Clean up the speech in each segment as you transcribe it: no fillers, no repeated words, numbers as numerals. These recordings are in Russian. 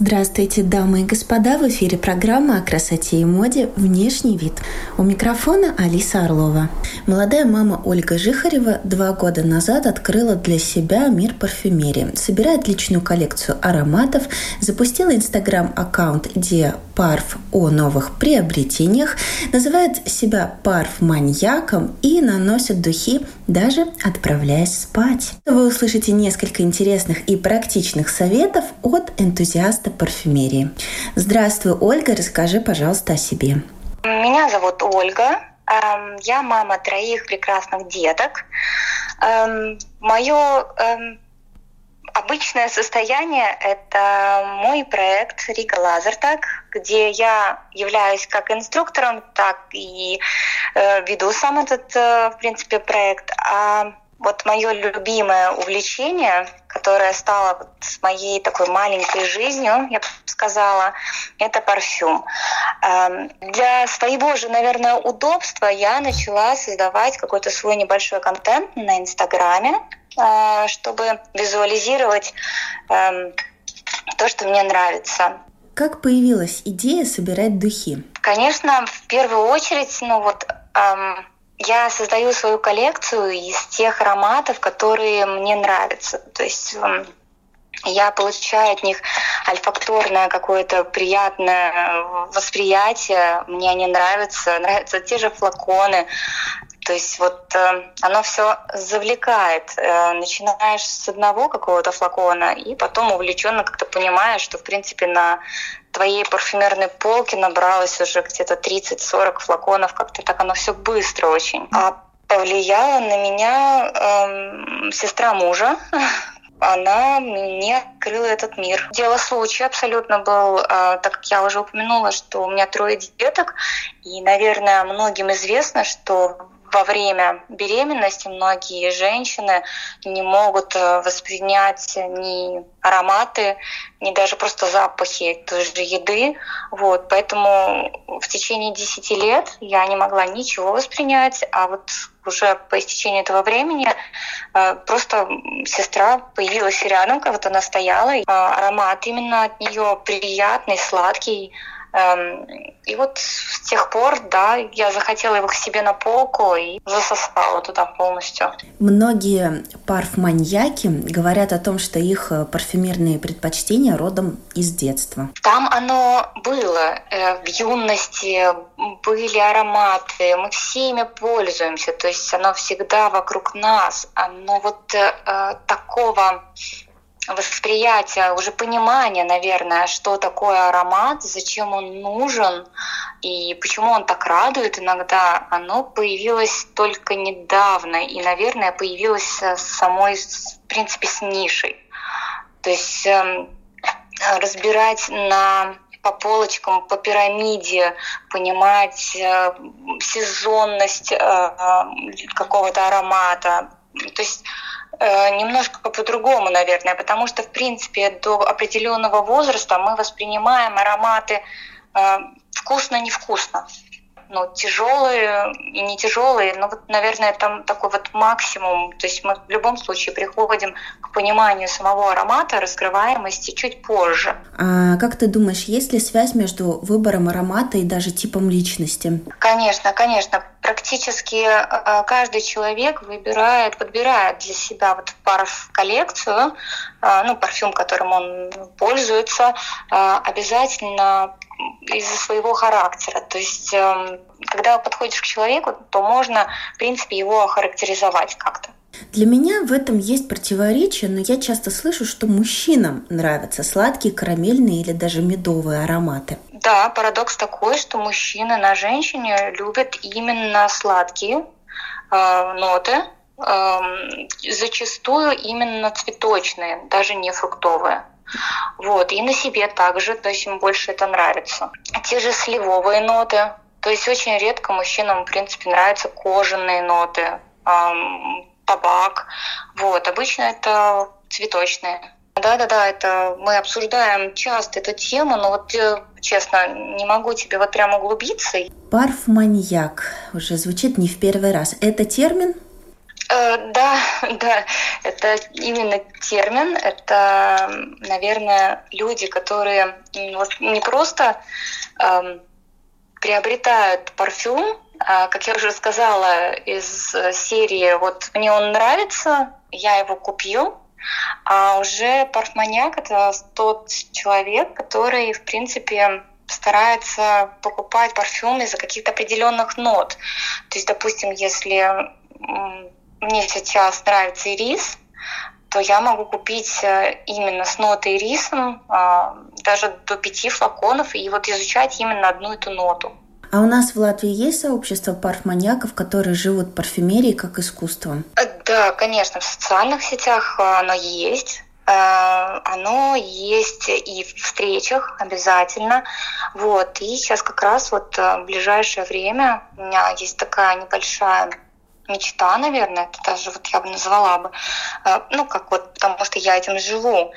Здравствуйте, дамы и господа! В эфире программа о красоте и моде «Внешний вид». У микрофона Алиса Орлова. Молодая мама Ольга Жихарева 2 года назад открыла для себя мир парфюмерии, собирает личную коллекцию ароматов, запустила инстаграм-аккаунт «Де Парф» о новых приобретениях, называет себя парф-маньяком и наносит духи, даже отправляясь спать. Вы услышите несколько интересных и практичных советов от энтузиаста парфюмерии. Здравствуй, Ольга, расскажи, пожалуйста, о себе. Меня зовут Ольга, я мама 3 прекрасных деток. Мое обычное состояние – это мой проект «Рика Лазертак», где я являюсь как инструктором, так и веду сам этот, в принципе, проект. Вот мое любимое увлечение, которое стало вот моей такой маленькой жизнью, я бы сказала, это парфюм. Для своего же, наверное, удобства я начала создавать какой-то свой небольшой контент на Инстаграме, чтобы визуализировать то, что мне нравится. Как появилась идея собирать духи? Конечно, в первую очередь, я создаю свою коллекцию из тех ароматов, которые мне нравятся. То есть я получаю от них альфакторное какое-то приятное восприятие. Мне они нравятся те же флаконы. То есть оно все завлекает. Начинаешь с одного какого-то флакона и потом увлеченно как-то понимаешь, что в принципе на твоей парфюмерной полке набралось уже где-то 30-40 флаконов, как-то так оно все быстро очень. А повлияла на меня сестра мужа. Она мне открыла этот мир. Дело случая абсолютно был, так как я уже упомянула, что у меня 3 деток, и, наверное, многим известно, что во время беременности многие женщины не могут воспринять ни ароматы, ни даже просто запахи той же еды. Вот. Поэтому в течение 10 лет я не могла ничего воспринять, а вот уже по истечении этого времени просто сестра появилась рядом, как вот она стояла. Аромат именно от нее приятный, сладкий. И вот с тех пор, да, я захотела его к себе на полку и засосала туда полностью. Многие парфманьяки говорят о том, что их парфюмерные предпочтения родом из детства. Там оно было. В юности были ароматы. Мы все ими пользуемся. То есть оно всегда вокруг нас. Оно такого восприятие, уже понимание, наверное, что такое аромат, зачем он нужен и почему он так радует иногда, оно появилось только недавно и, наверное, появилось самой, в принципе, с нишей. То есть разбирать по полочкам, по пирамиде, понимать сезонность какого-то аромата. То есть немножко по-другому, наверное, потому что, в принципе, до определенного возраста мы воспринимаем ароматы вкусно-невкусно. Тяжелые и не тяжелые, наверное, там такой максимум. То есть мы в любом случае приходим к пониманию самого аромата, раскрываемости чуть позже. А как ты думаешь, есть ли связь между выбором аромата и даже типом личности? Конечно. Практически каждый человек подбирает для себя парф-коллекцию, парфюм, которым он пользуется, обязательно из-за своего характера. То есть, когда подходишь к человеку, то можно, в принципе, его охарактеризовать как-то. Для меня в этом есть противоречие, но я часто слышу, что мужчинам нравятся сладкие, карамельные или даже медовые ароматы. Да, парадокс такой, что мужчины на женщине любят именно сладкие ноты, зачастую именно цветочные, даже не фруктовые. И на себе также, то есть им больше это нравится. Те же сливовые ноты, то То есть очень редко мужчинам, в принципе, нравятся кожаные ноты, табак. Вот. Обычно это цветочные. Да, это мы обсуждаем часто эту тему, но вот честно, не могу тебе вот прям углубиться. Парфманьяк уже звучит не в первый раз. Это термин? Да, это именно термин. Это, наверное, люди, которые не просто приобретают парфюм, как я уже сказала, из серии «Вот мне он нравится, я его купил». А уже парфманьяк — это тот человек, который, в принципе, старается покупать парфюм из-за каких-то определенных нот. То есть, допустим, если мне сейчас нравится ирис, то я могу купить именно с нотой ирисом даже до 5 флаконов и вот изучать именно одну эту ноту. А у нас в Латвии есть сообщество парфманьяков, которые живут парфюмерией как искусством? Да, конечно, в социальных сетях оно есть. Оно есть и в встречах обязательно. Вот. И сейчас как раз вот в ближайшее время у меня есть такая небольшая мечта, наверное, это даже вот я бы назвала бы, как вот, потому что я этим живу,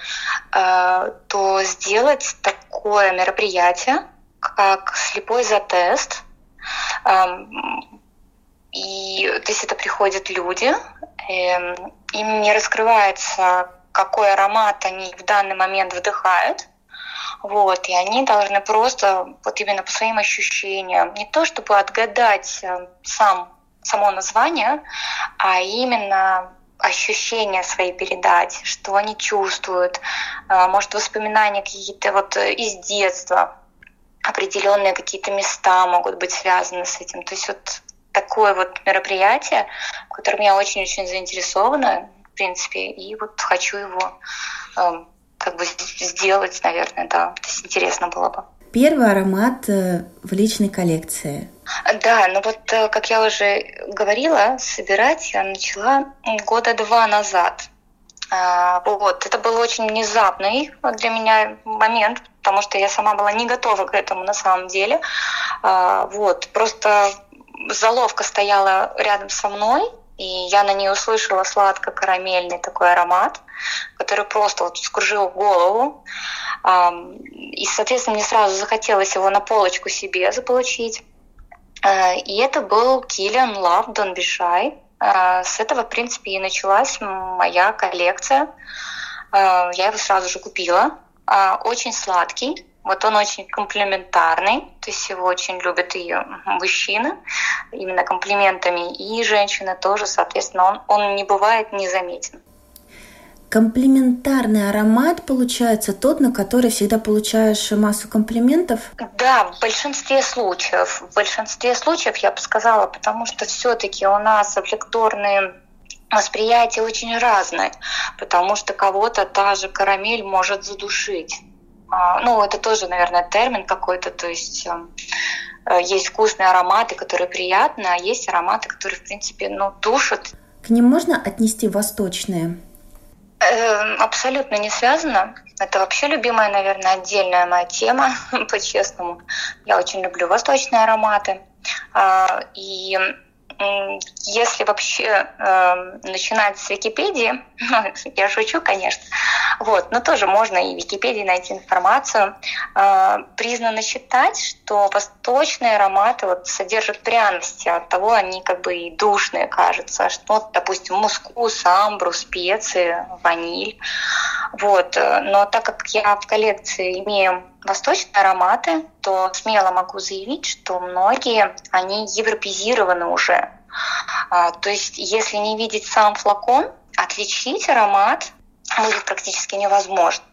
то сделать такое мероприятие, как слепой затест. И, то есть, это приходят люди, им не раскрывается, какой аромат они в данный момент вдыхают. Вот, и они должны просто вот именно по своим ощущениям, не то чтобы отгадать само название, а именно ощущения свои передать, что они чувствуют, может, воспоминания какие-то вот из детства, определенные какие-то места могут быть связаны с этим. То есть вот такое вот мероприятие, в котором я очень-очень заинтересована, в принципе, и вот хочу его сделать, наверное, да. То есть интересно было бы. Первый аромат в личной коллекции. Да, как я уже говорила, собирать я начала 2 года назад. Вот. Это был очень внезапный для меня момент, потому что я сама была не готова к этому на самом деле. Вот. Просто заловка стояла рядом со мной, и я на ней услышала сладко-карамельный такой аромат, который просто вот вскружил голову. И, соответственно, мне сразу захотелось его на полочку себе заполучить. И это был Kilian Love, Don't Be Shy. С этого, в принципе, и началась моя коллекция. Я его сразу же купила. Очень сладкий. Вот он очень комплиментарный. То есть его очень любят и мужчины именно комплиментами, и женщины тоже, соответственно, он не бывает незаметен. Комплиментарный аромат получается тот, на который всегда получаешь массу комплиментов? Да, в большинстве случаев, я бы сказала, потому что все-таки у нас объективные восприятия очень разные, потому что кого-то та же карамель может задушить. Это тоже, наверное, термин какой-то, то есть есть вкусные ароматы, которые приятны, а есть ароматы, которые, в принципе, душат. К ним можно отнести восточные? Абсолютно не связано. Это вообще любимая, наверное, отдельная моя тема, по-честному. Я очень люблю восточные ароматы. И если вообще начинать с Википедии, я шучу, конечно, вот, но тоже можно и в Википедии найти информацию. Признано считать, что восточные ароматы содержат пряности, оттого они как бы и душные, кажется. Допустим, мускус, амбру, специи, ваниль. Вот. Но так как я в коллекции имею восточные ароматы, то смело могу заявить, что многие, они европеизированы уже. То есть, если не видеть сам флакон, отличить аромат будет практически невозможно.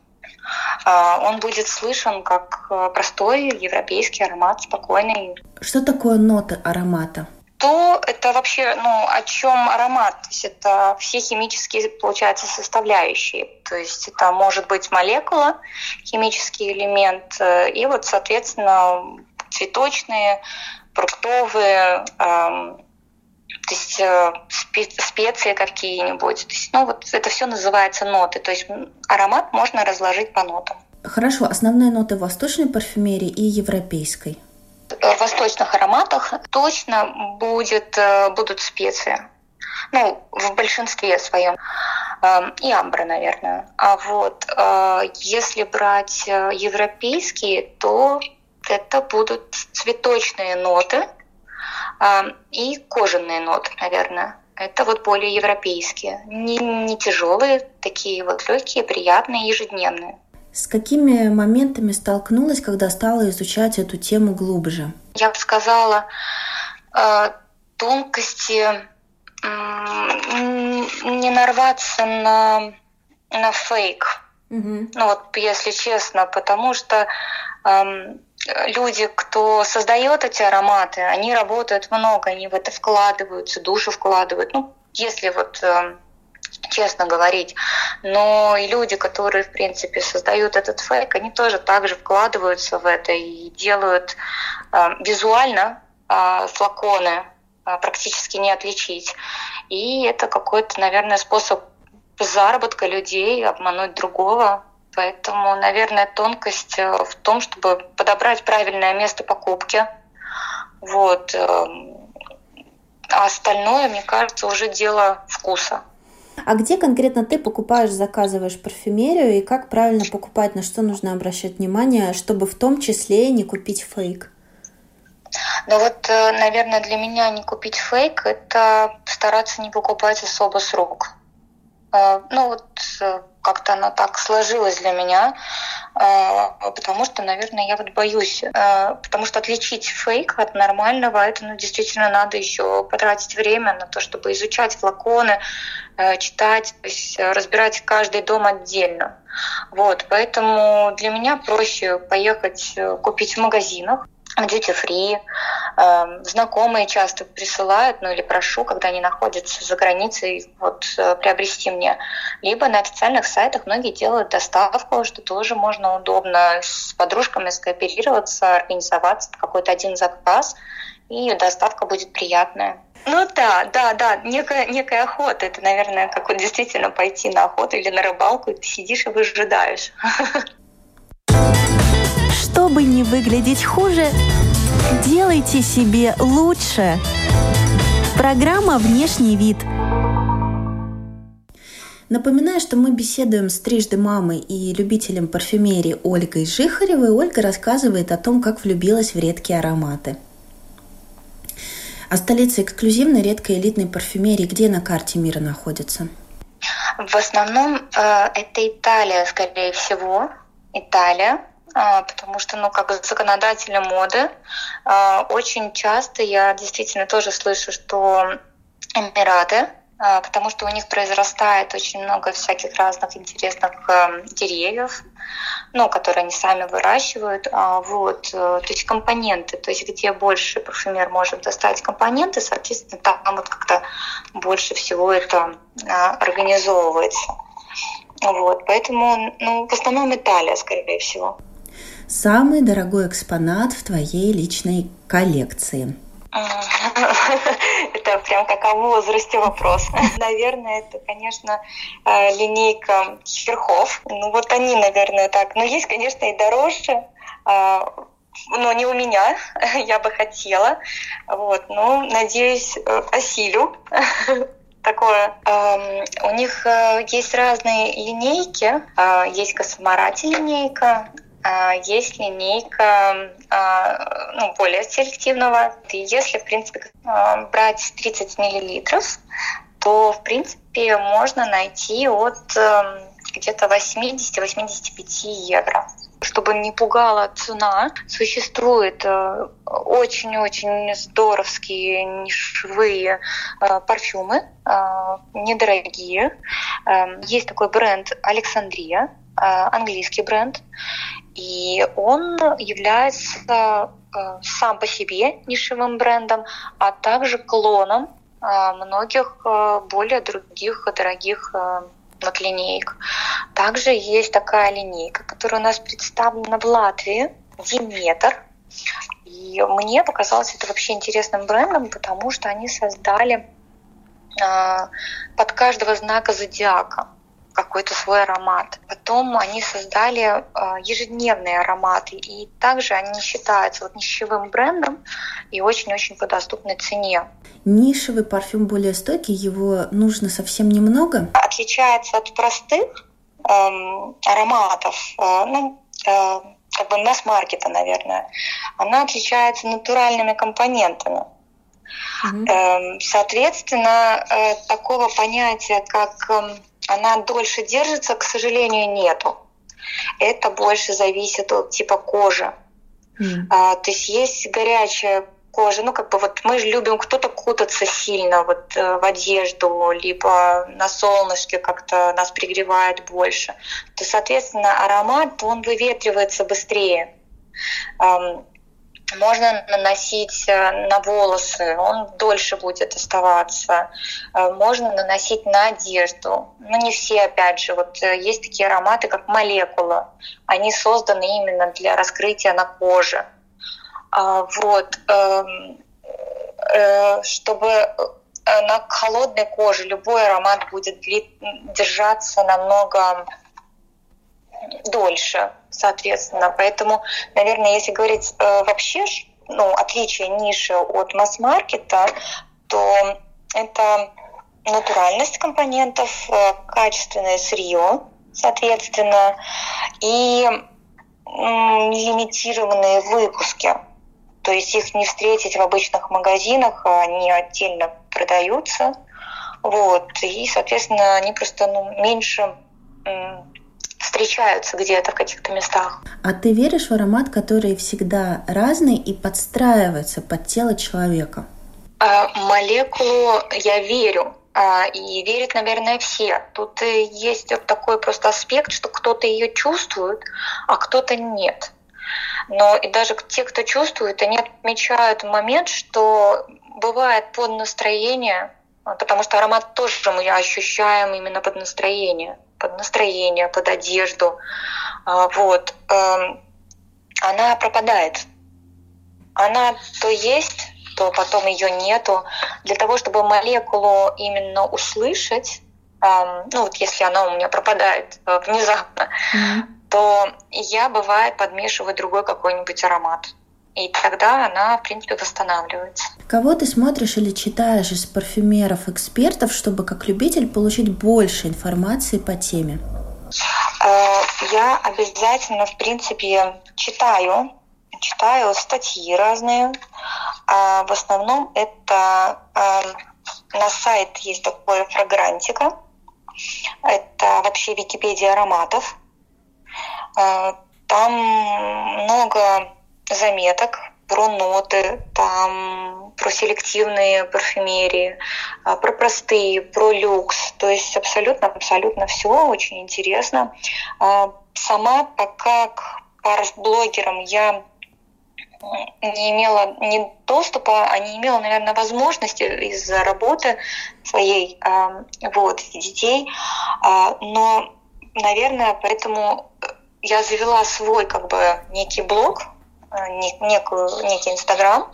Он будет слышен как простой европейский аромат, спокойный. Что такое ноты аромата? То это вообще, о чем аромат? То есть это все химические, получается, составляющие. То есть это может быть молекула, химический элемент, и соответственно, цветочные, фруктовые, то есть специи какие-нибудь. То есть, это все называется ноты. То есть аромат можно разложить по нотам. Хорошо, основные ноты восточной парфюмерии и европейской. восточных ароматах точно будут специи. Ну, в большинстве своем. И амбра, наверное. А вот если брать европейские, то это будут цветочные ноты и кожаные ноты, наверное. Это вот более европейские. Не тяжелые, такие вот легкие, приятные, ежедневные. С какими моментами столкнулась, когда стала изучать эту тему глубже? Я бы сказала, тонкости, не нарваться на фейк. Угу. Ну вот, если честно, потому что люди, кто создает эти ароматы, они работают много, они в это вкладываются, душу вкладывают. Ну, если вот честно говорить. Но и люди, которые, в принципе, создают этот фейк, они тоже также вкладываются в это и делают визуально флаконы практически не отличить. И это какой-то, наверное, способ заработка людей, обмануть другого. Поэтому, наверное, тонкость в том, чтобы подобрать правильное место покупки. Вот. А остальное, мне кажется, уже дело вкуса. А где конкретно ты покупаешь, заказываешь парфюмерию, и как правильно покупать, на что нужно обращать внимание, чтобы в том числе не купить фейк? Ну вот, наверное, для меня не купить фейк – это стараться не покупать особо с рук. Ну вот, как-то оно так сложилось для меня, потому что, наверное, я вот боюсь. Потому что отличить фейк от нормального, это действительно надо еще потратить время на то, чтобы изучать флаконы, читать, то есть разбирать каждый дом отдельно. Вот, поэтому для меня проще поехать купить в магазинах, в дьюти-фри. Знакомые часто присылают, ну или прошу, когда они находятся за границей, вот приобрести мне. Либо на официальных сайтах многие делают доставку, что тоже можно удобно с подружками скооперироваться, организоваться под какой-то один заказ, и доставка будет приятная. Ну да, некая охота. Это, наверное, как вот действительно пойти на охоту или на рыбалку, и ты сидишь и выжидаешь. Чтобы не выглядеть хуже, делайте себе лучше. Программа «Внешний вид». Напоминаю, что мы беседуем с трижды мамой и любителем парфюмерии Ольгой Жихаревой. Ольга рассказывает о том, как влюбилась в редкие ароматы. А столица эксклюзивной, редкой, элитной парфюмерии где на карте мира находится? В основном это Италия, скорее всего. Италия. Потому что, как законодатели моды, очень часто я действительно тоже слышу, что Эмираты, потому что у них произрастает очень много всяких разных интересных деревьев, которые они сами выращивают. То есть компоненты, то есть где больше парфюмер может достать компоненты, соответственно, там вот как-то больше всего это организовывается. Вот, поэтому, в основном Италия, скорее всего. Самый дорогой экспонат в твоей личной коллекции? Это прям как о возрасте вопрос. Наверное, это, конечно, линейка Шерхов. Они, наверное, так. Но есть, конечно, и дороже, но не у меня. Я бы хотела. Надеюсь, осилю. Такое. У них есть разные линейки. Есть Космарати линейка. Есть линейка более селективного. И если, в принципе, брать 30 миллилитров, то, в принципе, можно найти от где-то 80-85 евро. Чтобы не пугала цена, существуют очень-очень здоровские нишевые парфюмы, недорогие. Есть такой бренд Alexandria, английский бренд, и он является сам по себе нишевым брендом, а также клоном многих более других дорогих линеек. Также есть такая линейка, которая у нас представлена в Латвии, Диметр. И мне показалось это вообще интересным брендом, потому что они создали под каждого знака зодиака какой-то свой аромат. Потом они создали ежедневные ароматы, и также они считаются вот нишевым брендом и очень-очень по доступной цене. Нишевый парфюм более стойкий, его нужно совсем немного. Отличается от простых ароматов, как бы масс-маркета, наверное. Она отличается натуральными компонентами. Соответственно, такого понятия, как она дольше держится, к сожалению, нету. Это больше зависит от типа кожи. То есть есть горячая кожа, мы же любим кто-то кутаться сильно в одежду, либо на солнышке как-то нас пригревает больше. То, соответственно, аромат, он выветривается быстрее. Можно наносить на волосы, он дольше будет оставаться. Можно наносить на одежду. Но не все, опять же. Вот есть такие ароматы, как молекула. Они созданы именно для раскрытия на коже. Вот. Чтобы на холодной коже любой аромат будет держаться намного дольше, соответственно. Поэтому, наверное, если говорить вообще, отличие ниши от масс-маркета, то это натуральность компонентов, качественное сырье, соответственно, и лимитированные выпуски. То есть их не встретить в обычных магазинах, они отдельно продаются. Вот. И, соответственно, они просто меньше встречаются где-то в каких-то местах. А ты веришь в аромат, который всегда разный и подстраивается под тело человека? Молекулу я верю. И верят, наверное, все. Тут есть вот такой просто аспект, что кто-то ее чувствует, а кто-то нет. Но и даже те, кто чувствует, они отмечают момент, что бывает под настроение, потому что аромат тоже мы ощущаем именно под настроение. Под настроение, под одежду, вот, она пропадает. Она то есть, то потом ее нету. Для того, чтобы молекулу именно услышать, если она у меня пропадает внезапно, то я, бывает, подмешиваю другой какой-нибудь аромат. И тогда она, в принципе, восстанавливается. Кого ты смотришь или читаешь из парфюмеров-экспертов, чтобы как любитель получить больше информации по теме? Я обязательно, в принципе, читаю статьи разные. В основном это на сайте есть такое Fragrantica. Это вообще Википедия ароматов. Там много заметок про ноты, там про селективные парфюмерии, про простые, про люкс. То есть абсолютно все очень интересно. Сама пока к парф-блогерам я не имела ни доступа, а не имела, наверное, возможности из-за работы своей, детей. Но, наверное, поэтому я завела свой некий блог, некий Инстаграм,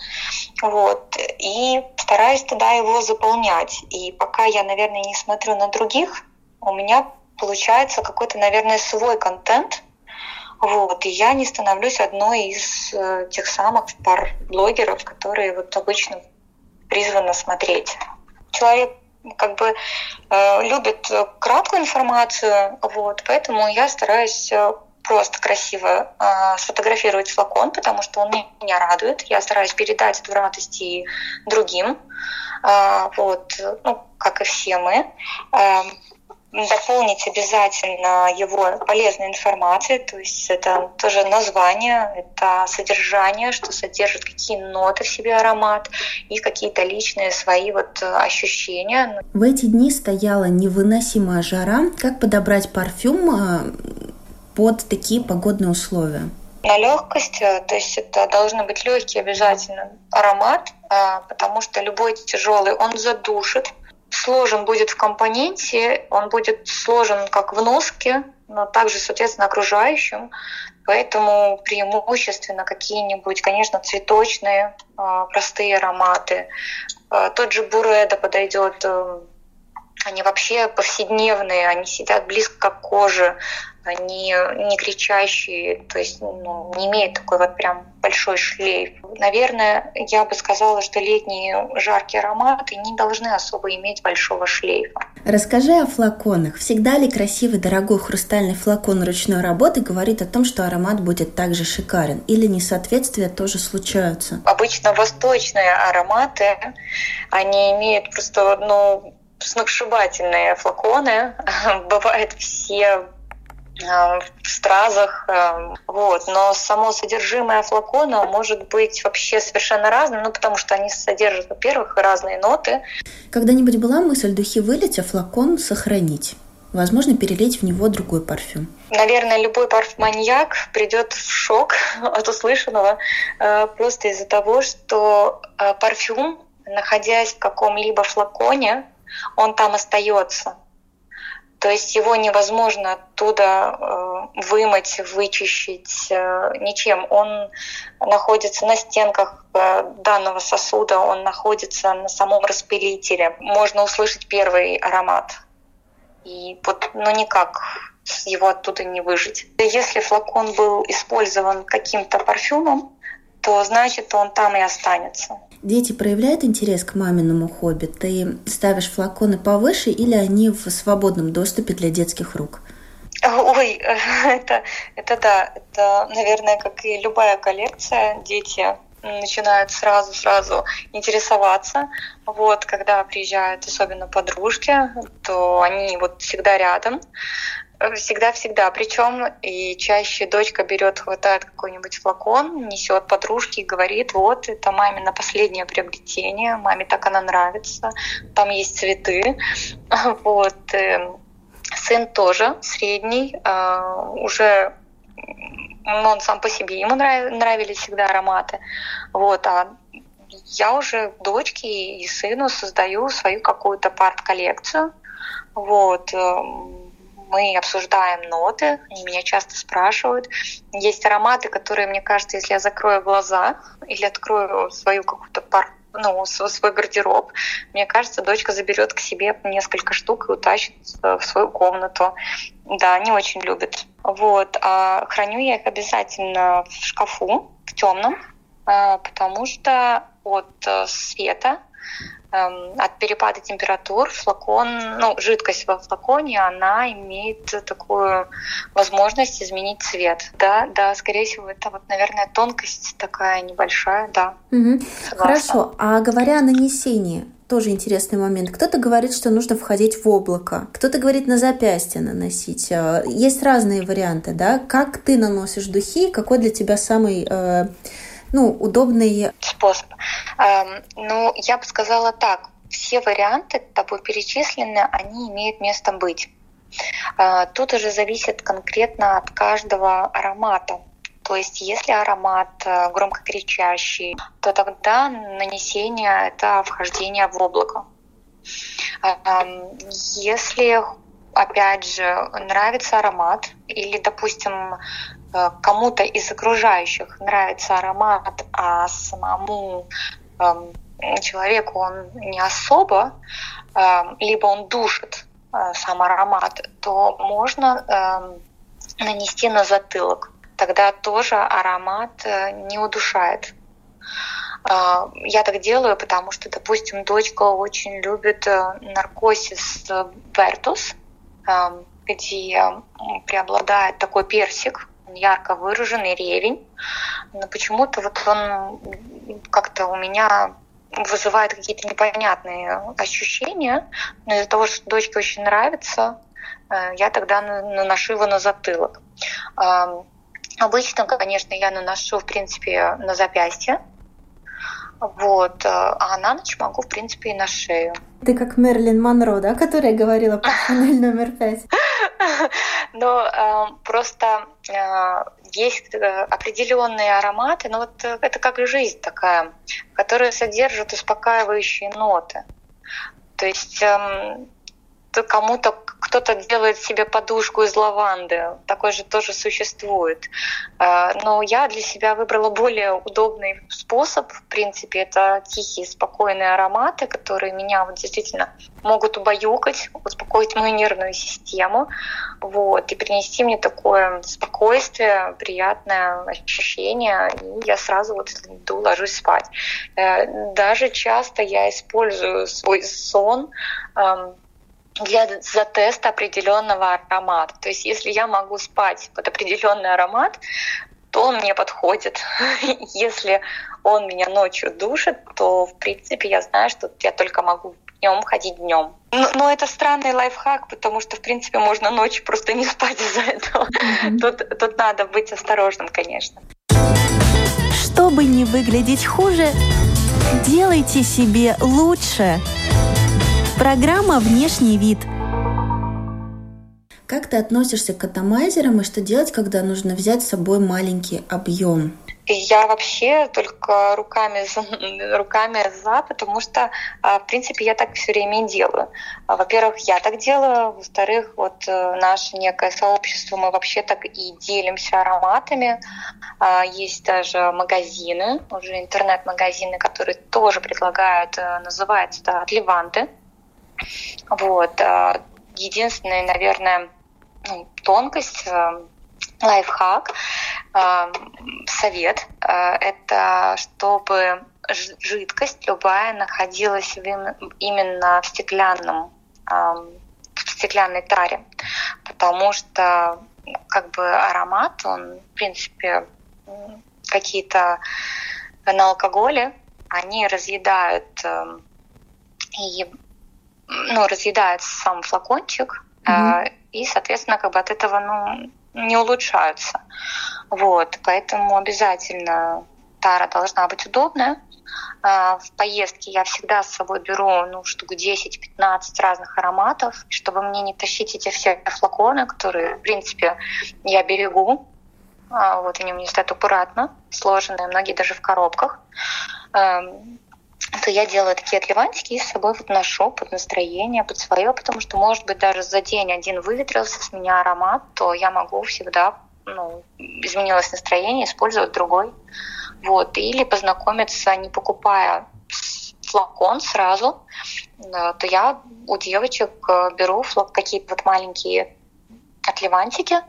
и стараюсь туда его заполнять. И пока я, наверное, не смотрю на других, у меня получается какой-то, наверное, свой контент, и я не становлюсь одной из тех самых пар блогеров, которые обычно призваны смотреть. Человек любит краткую информацию, поэтому я стараюсь просто красиво сфотографировать флакон, потому что он меня радует. Я стараюсь передать эту радость и другим, как и все мы. Дополнить обязательно его полезной информацией, то есть это тоже название, это содержание, что содержит какие ноты в себе аромат и какие-то личные свои ощущения. В эти дни стояла невыносимая жара. Как подобрать парфюм под такие погодные условия? На легкость, то есть это должен быть легкий обязательно аромат, потому что любой тяжелый он задушит, сложен будет в компоненте, он будет сложен как в носке, но также, соответственно, окружающим. Поэтому преимущественно какие-нибудь, конечно, цветочные, простые ароматы. Тот же Byredo подойдет Они вообще повседневные, они сидят близко к коже, они не кричащие, то есть не имеют такой вот прям большой шлейф. Наверное, я бы сказала, что летние жаркие ароматы не должны особо иметь большого шлейфа. Расскажи о флаконах. Всегда ли красивый дорогой хрустальный флакон ручной работы говорит о том, что аромат будет также шикарен? Или несоответствия тоже случаются? Обычно восточные ароматы, они имеют просто, сногсшибательные флаконы. Бывают все в стразах, но само содержимое флакона может быть вообще совершенно разным, потому что они содержат, во-первых, разные ноты. Когда-нибудь была мысль духи вылить, а флакон сохранить? Возможно, перелить в него другой парфюм. Наверное, любой парфюманьяк придет в шок от услышанного просто из-за того, что парфюм, находясь в каком-либо флаконе, он там остается. То есть его невозможно оттуда вымыть, вычищить ничем. Он находится на стенках данного сосуда, он находится на самом распылителе. Можно услышать первый аромат. И никак его оттуда не выжить. Если флакон был использован каким-то парфюмом, то значит он там и останется. Дети проявляют интерес к маминому хобби? Ты ставишь флаконы повыше или они в свободном доступе для детских рук? Ой, это, наверное, как и любая коллекция, дети начинают сразу интересоваться. Когда приезжают, особенно подружки, то они всегда рядом. Всегда. Причем и чаще дочка хватает какой-нибудь флакон, несет подружке и говорит: это мамино последнее приобретение, маме так она нравится, там есть цветы. Сын тоже средний, уже он сам по себе, ему нравились всегда ароматы. А я уже дочке и сыну создаю свою какую-то парт-коллекцию. Мы обсуждаем ноты, они меня часто спрашивают. Есть ароматы, которые, мне кажется, если я закрою глаза или открою свою какую-то свой гардероб, мне кажется, дочка заберет к себе несколько штук и утащит в свою комнату. Да, они очень любят. А храню я их обязательно в шкафу, в темном, потому что от света, от перепада температур флакон, жидкость во флаконе, она имеет такую возможность изменить цвет. Да, скорее всего, это, наверное, тонкость такая небольшая, да. Угу. Хорошо, а говоря о нанесении, тоже интересный момент. Кто-то говорит, что нужно входить в облако, кто-то говорит на запястье наносить. Есть разные варианты, да? Как ты наносишь духи, какой для тебя самый... удобный способ. Я бы сказала так. Все варианты тобой перечислены, они имеют место быть. Тут уже зависит конкретно от каждого аромата. То есть, если аромат громкокричащий, то тогда нанесение — это вхождение в облако. Если, опять же, нравится аромат или, допустим, кому-то из окружающих нравится аромат, а самому человеку он не особо, либо он душит сам аромат, то можно нанести на затылок. Тогда тоже аромат не удушает. Я так делаю, потому что, допустим, дочка очень любит наркосис вертус, где преобладает такой персик, ярко выраженный ревень, но почему-то он как-то у меня вызывает какие-то непонятные ощущения, но из-за того, что дочке очень нравится, я тогда наношу его на затылок. Обычно, конечно, я наношу, в принципе, на запястье, а на ночь могу, в принципе, и на шею. Ты как Мерлин Монро, да, которая говорила про Шанель номер 5? Есть определенные ароматы, это как жизнь такая, которые содержат успокаивающие ноты. То есть кому-то кто-то делает себе подушку из лаванды, такой же тоже существует. Но я для себя выбрала более удобный способ. В принципе, это тихие, спокойные ароматы, которые меня вот действительно могут убаюкать, успокоить мою нервную систему, вот, и принести мне такое спокойствие, приятное ощущение, и я сразу вот иду, ложусь спать. Даже часто я использую свой сон для теста определенного аромата. То есть если я могу спать под определенный аромат, то он мне подходит. Если он меня ночью душит, то в принципе я знаю, что я только могу днем ходить днем. Но это странный лайфхак, потому что в принципе можно ночью просто не спать из-за этого. Тут надо быть осторожным, конечно. Чтобы не выглядеть хуже, делайте себе лучше. Программа «Внешний вид». Как ты относишься к атомайзерам и что делать, когда нужно взять с собой маленький объем? Я вообще только руками за, потому что, в принципе, я так все время и делаю. Во-первых, я так делаю, во-вторых, вот наше некое сообщество, мы вообще так и делимся ароматами. Есть даже магазины, уже интернет-магазины, которые тоже предлагают, называются отливанты. Вот. Единственная, наверное, тонкость, лайфхак, совет, это чтобы жидкость любая находилась именно в стеклянной таре, потому что как бы аромат, он, в принципе, какие-то на алкоголе, они разъедают сам флакончик, и, соответственно, как бы от этого, не улучшаются. Вот, поэтому обязательно тара должна быть удобная. В поездке я всегда с собой беру штук 10-15 разных ароматов, чтобы мне не тащить эти все флаконы, которые, в принципе, я берегу. Вот они у меня стоят аккуратно, сложенные, многие даже в коробках. То я делаю такие отливантики и с собой вот ношу под настроение, под свое, потому что, может быть, даже за день один выветрился с меня аромат, то я могу всегда, изменилось настроение, использовать другой. Вот. Или познакомиться, не покупая флакон сразу, то я у девочек беру какие-то вот маленькие отливантики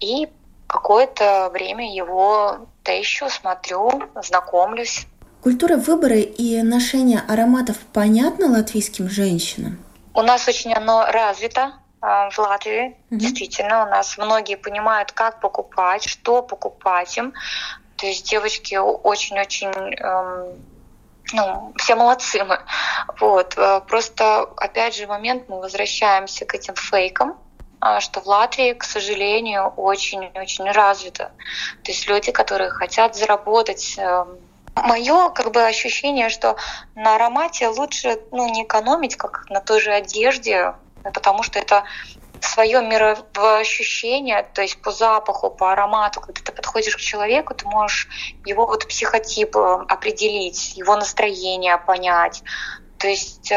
и какое-то время его тащу, смотрю, знакомлюсь. Культура выбора и ношения ароматов понятна латвийским женщинам? У нас очень оно развито в Латвии. Mm-hmm. Действительно, у нас многие понимают, как покупать, что покупать им. То есть девочки очень-очень... все молодцы мы. Вот. Просто, опять же, момент, мы возвращаемся к этим фейкам, что в Латвии, к сожалению, очень-очень развито. То есть люди, которые хотят заработать... Мое как бы ощущение, что на аромате лучше не экономить, как на той же одежде, потому что это свое мироощущение, то есть по запаху, по аромату, когда ты подходишь к человеку, ты можешь его вот психотип определить, его настроение понять. То есть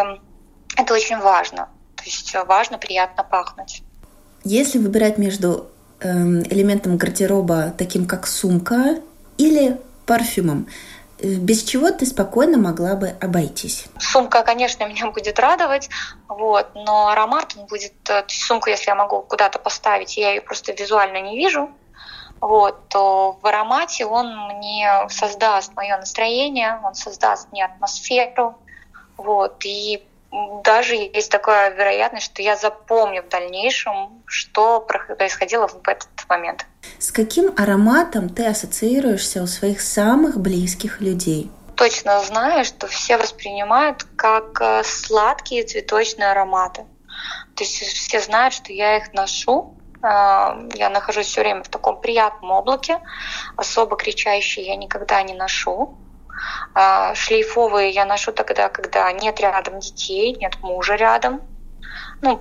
это очень важно. То есть важно приятно пахнуть. Если выбирать между элементом гардероба, таким как сумка, или парфюмом, без чего ты спокойно могла бы обойтись? Сумка, конечно, меня будет радовать, вот, но аромат он будет... Сумку, если я могу куда-то поставить, я ее просто визуально не вижу, вот, то в аромате он мне создаст мое настроение, он создаст мне атмосферу, вот, и даже есть такая вероятность, что я запомню в дальнейшем, что происходило в этот момент. С каким ароматом ты ассоциируешься у своих самых близких людей? Точно знаю, что все воспринимают как сладкие цветочные ароматы. То есть все знают, что я их ношу. Я нахожусь все время в таком приятном облаке. Особо кричащие я никогда не ношу. Шлейфовые я ношу тогда, когда нет рядом детей, нет мужа рядом.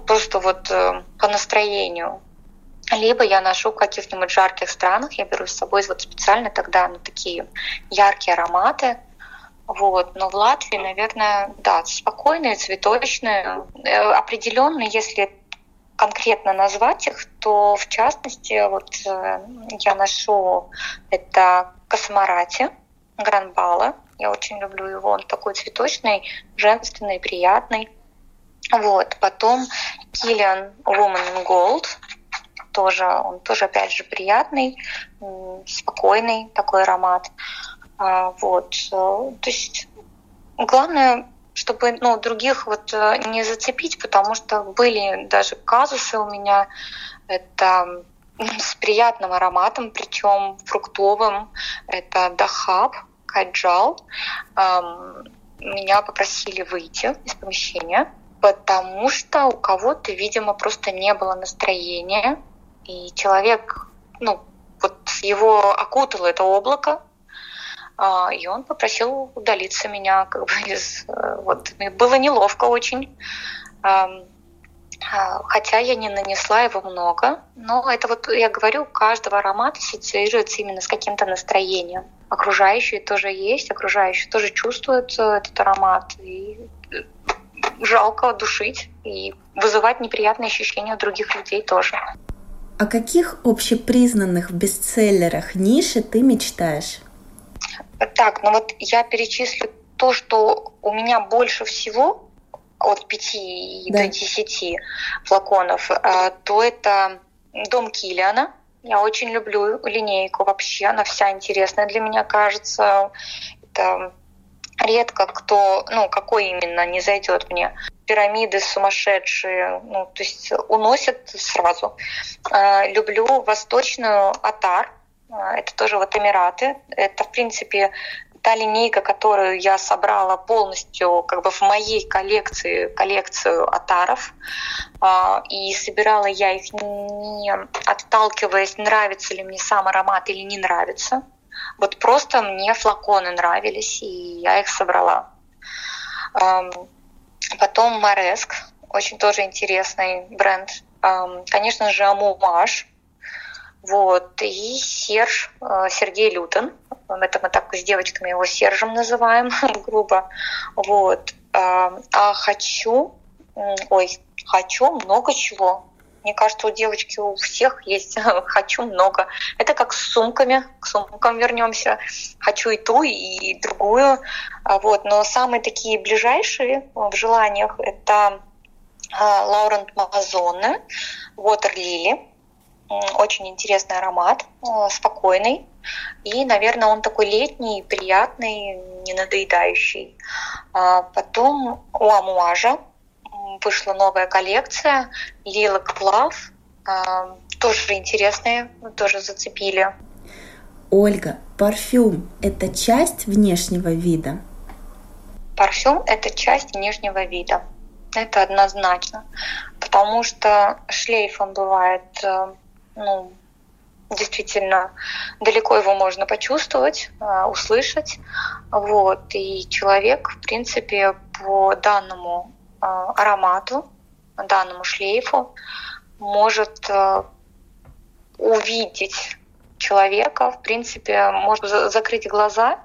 Просто вот по настроению. Либо я ношу в каких-нибудь жарких странах, я беру с собой вот специально тогда такие яркие ароматы. Вот. Но в Латвии, наверное, да, спокойные, цветочные. Определенно, если конкретно назвать их, то в частности вот я ношу это Космарати Гранбала. Я очень люблю его, он такой цветочный, женственный, приятный. Вот. Потом Kilian Woman in Gold. Тоже, он тоже, опять же, приятный, спокойный такой аромат. Вот. То есть главное, чтобы других вот не зацепить, потому что были даже казусы у меня. Это с приятным ароматом, причем фруктовым. Это Дахаб Каджал. Меня попросили выйти из помещения, потому что у кого-то, видимо, просто не было настроения. И человек, его окутало это облако, и он попросил удалиться меня, было неловко очень, хотя я не нанесла его много, но это я говорю, у каждого аромата ассоциируется именно с каким-то настроением. Окружающие тоже есть, окружающие тоже чувствуют этот аромат, и жалко душить и вызывать неприятные ощущения у других людей тоже. О каких общепризнанных в бестселлерах ниши ты мечтаешь? Так, я перечислю то, что у меня больше всего, от 5 до 10 флаконов, то это «Дом Килиана». Я очень люблю линейку вообще, она вся интересная для меня, кажется. Это редко кто, какой именно, не зайдет мне. Пирамиды сумасшедшие, то есть уносят сразу. Люблю восточную «Атар». Это тоже Эмираты. Это, в принципе, та линейка, которую я собрала полностью в моей коллекции, коллекцию атаров. И собирала я их, не отталкиваясь, нравится ли мне сам аромат или не нравится. Просто мне флаконы нравились, и я их собрала. Потом Мореск. Очень тоже интересный бренд. Конечно же, Амуаж. И Серж, Сергей Лютен. Это мы так с девочками его Сержем называем, грубо. А хочу много чего. Мне кажется, у девочки у всех есть «хочу много». Это как с сумками. К сумкам вернемся. Хочу и ту, и другую. Но самые такие ближайшие в желаниях — это Laurent Mazonne Water Lily. Очень интересный аромат, спокойный. И, наверное, он такой летний, приятный, ненадоедающий. Потом у Амуажа вышла новая коллекция «Kilian Love». Тоже интересные, тоже зацепили. Ольга, парфюм – это часть внешнего вида? Парфюм – это часть внешнего вида. Это однозначно. Потому что шлейф, он бывает... действительно, далеко его можно почувствовать, услышать. И человек, в принципе, по данному аромату, данному шлейфу может увидеть человека, в принципе, может закрыть глаза,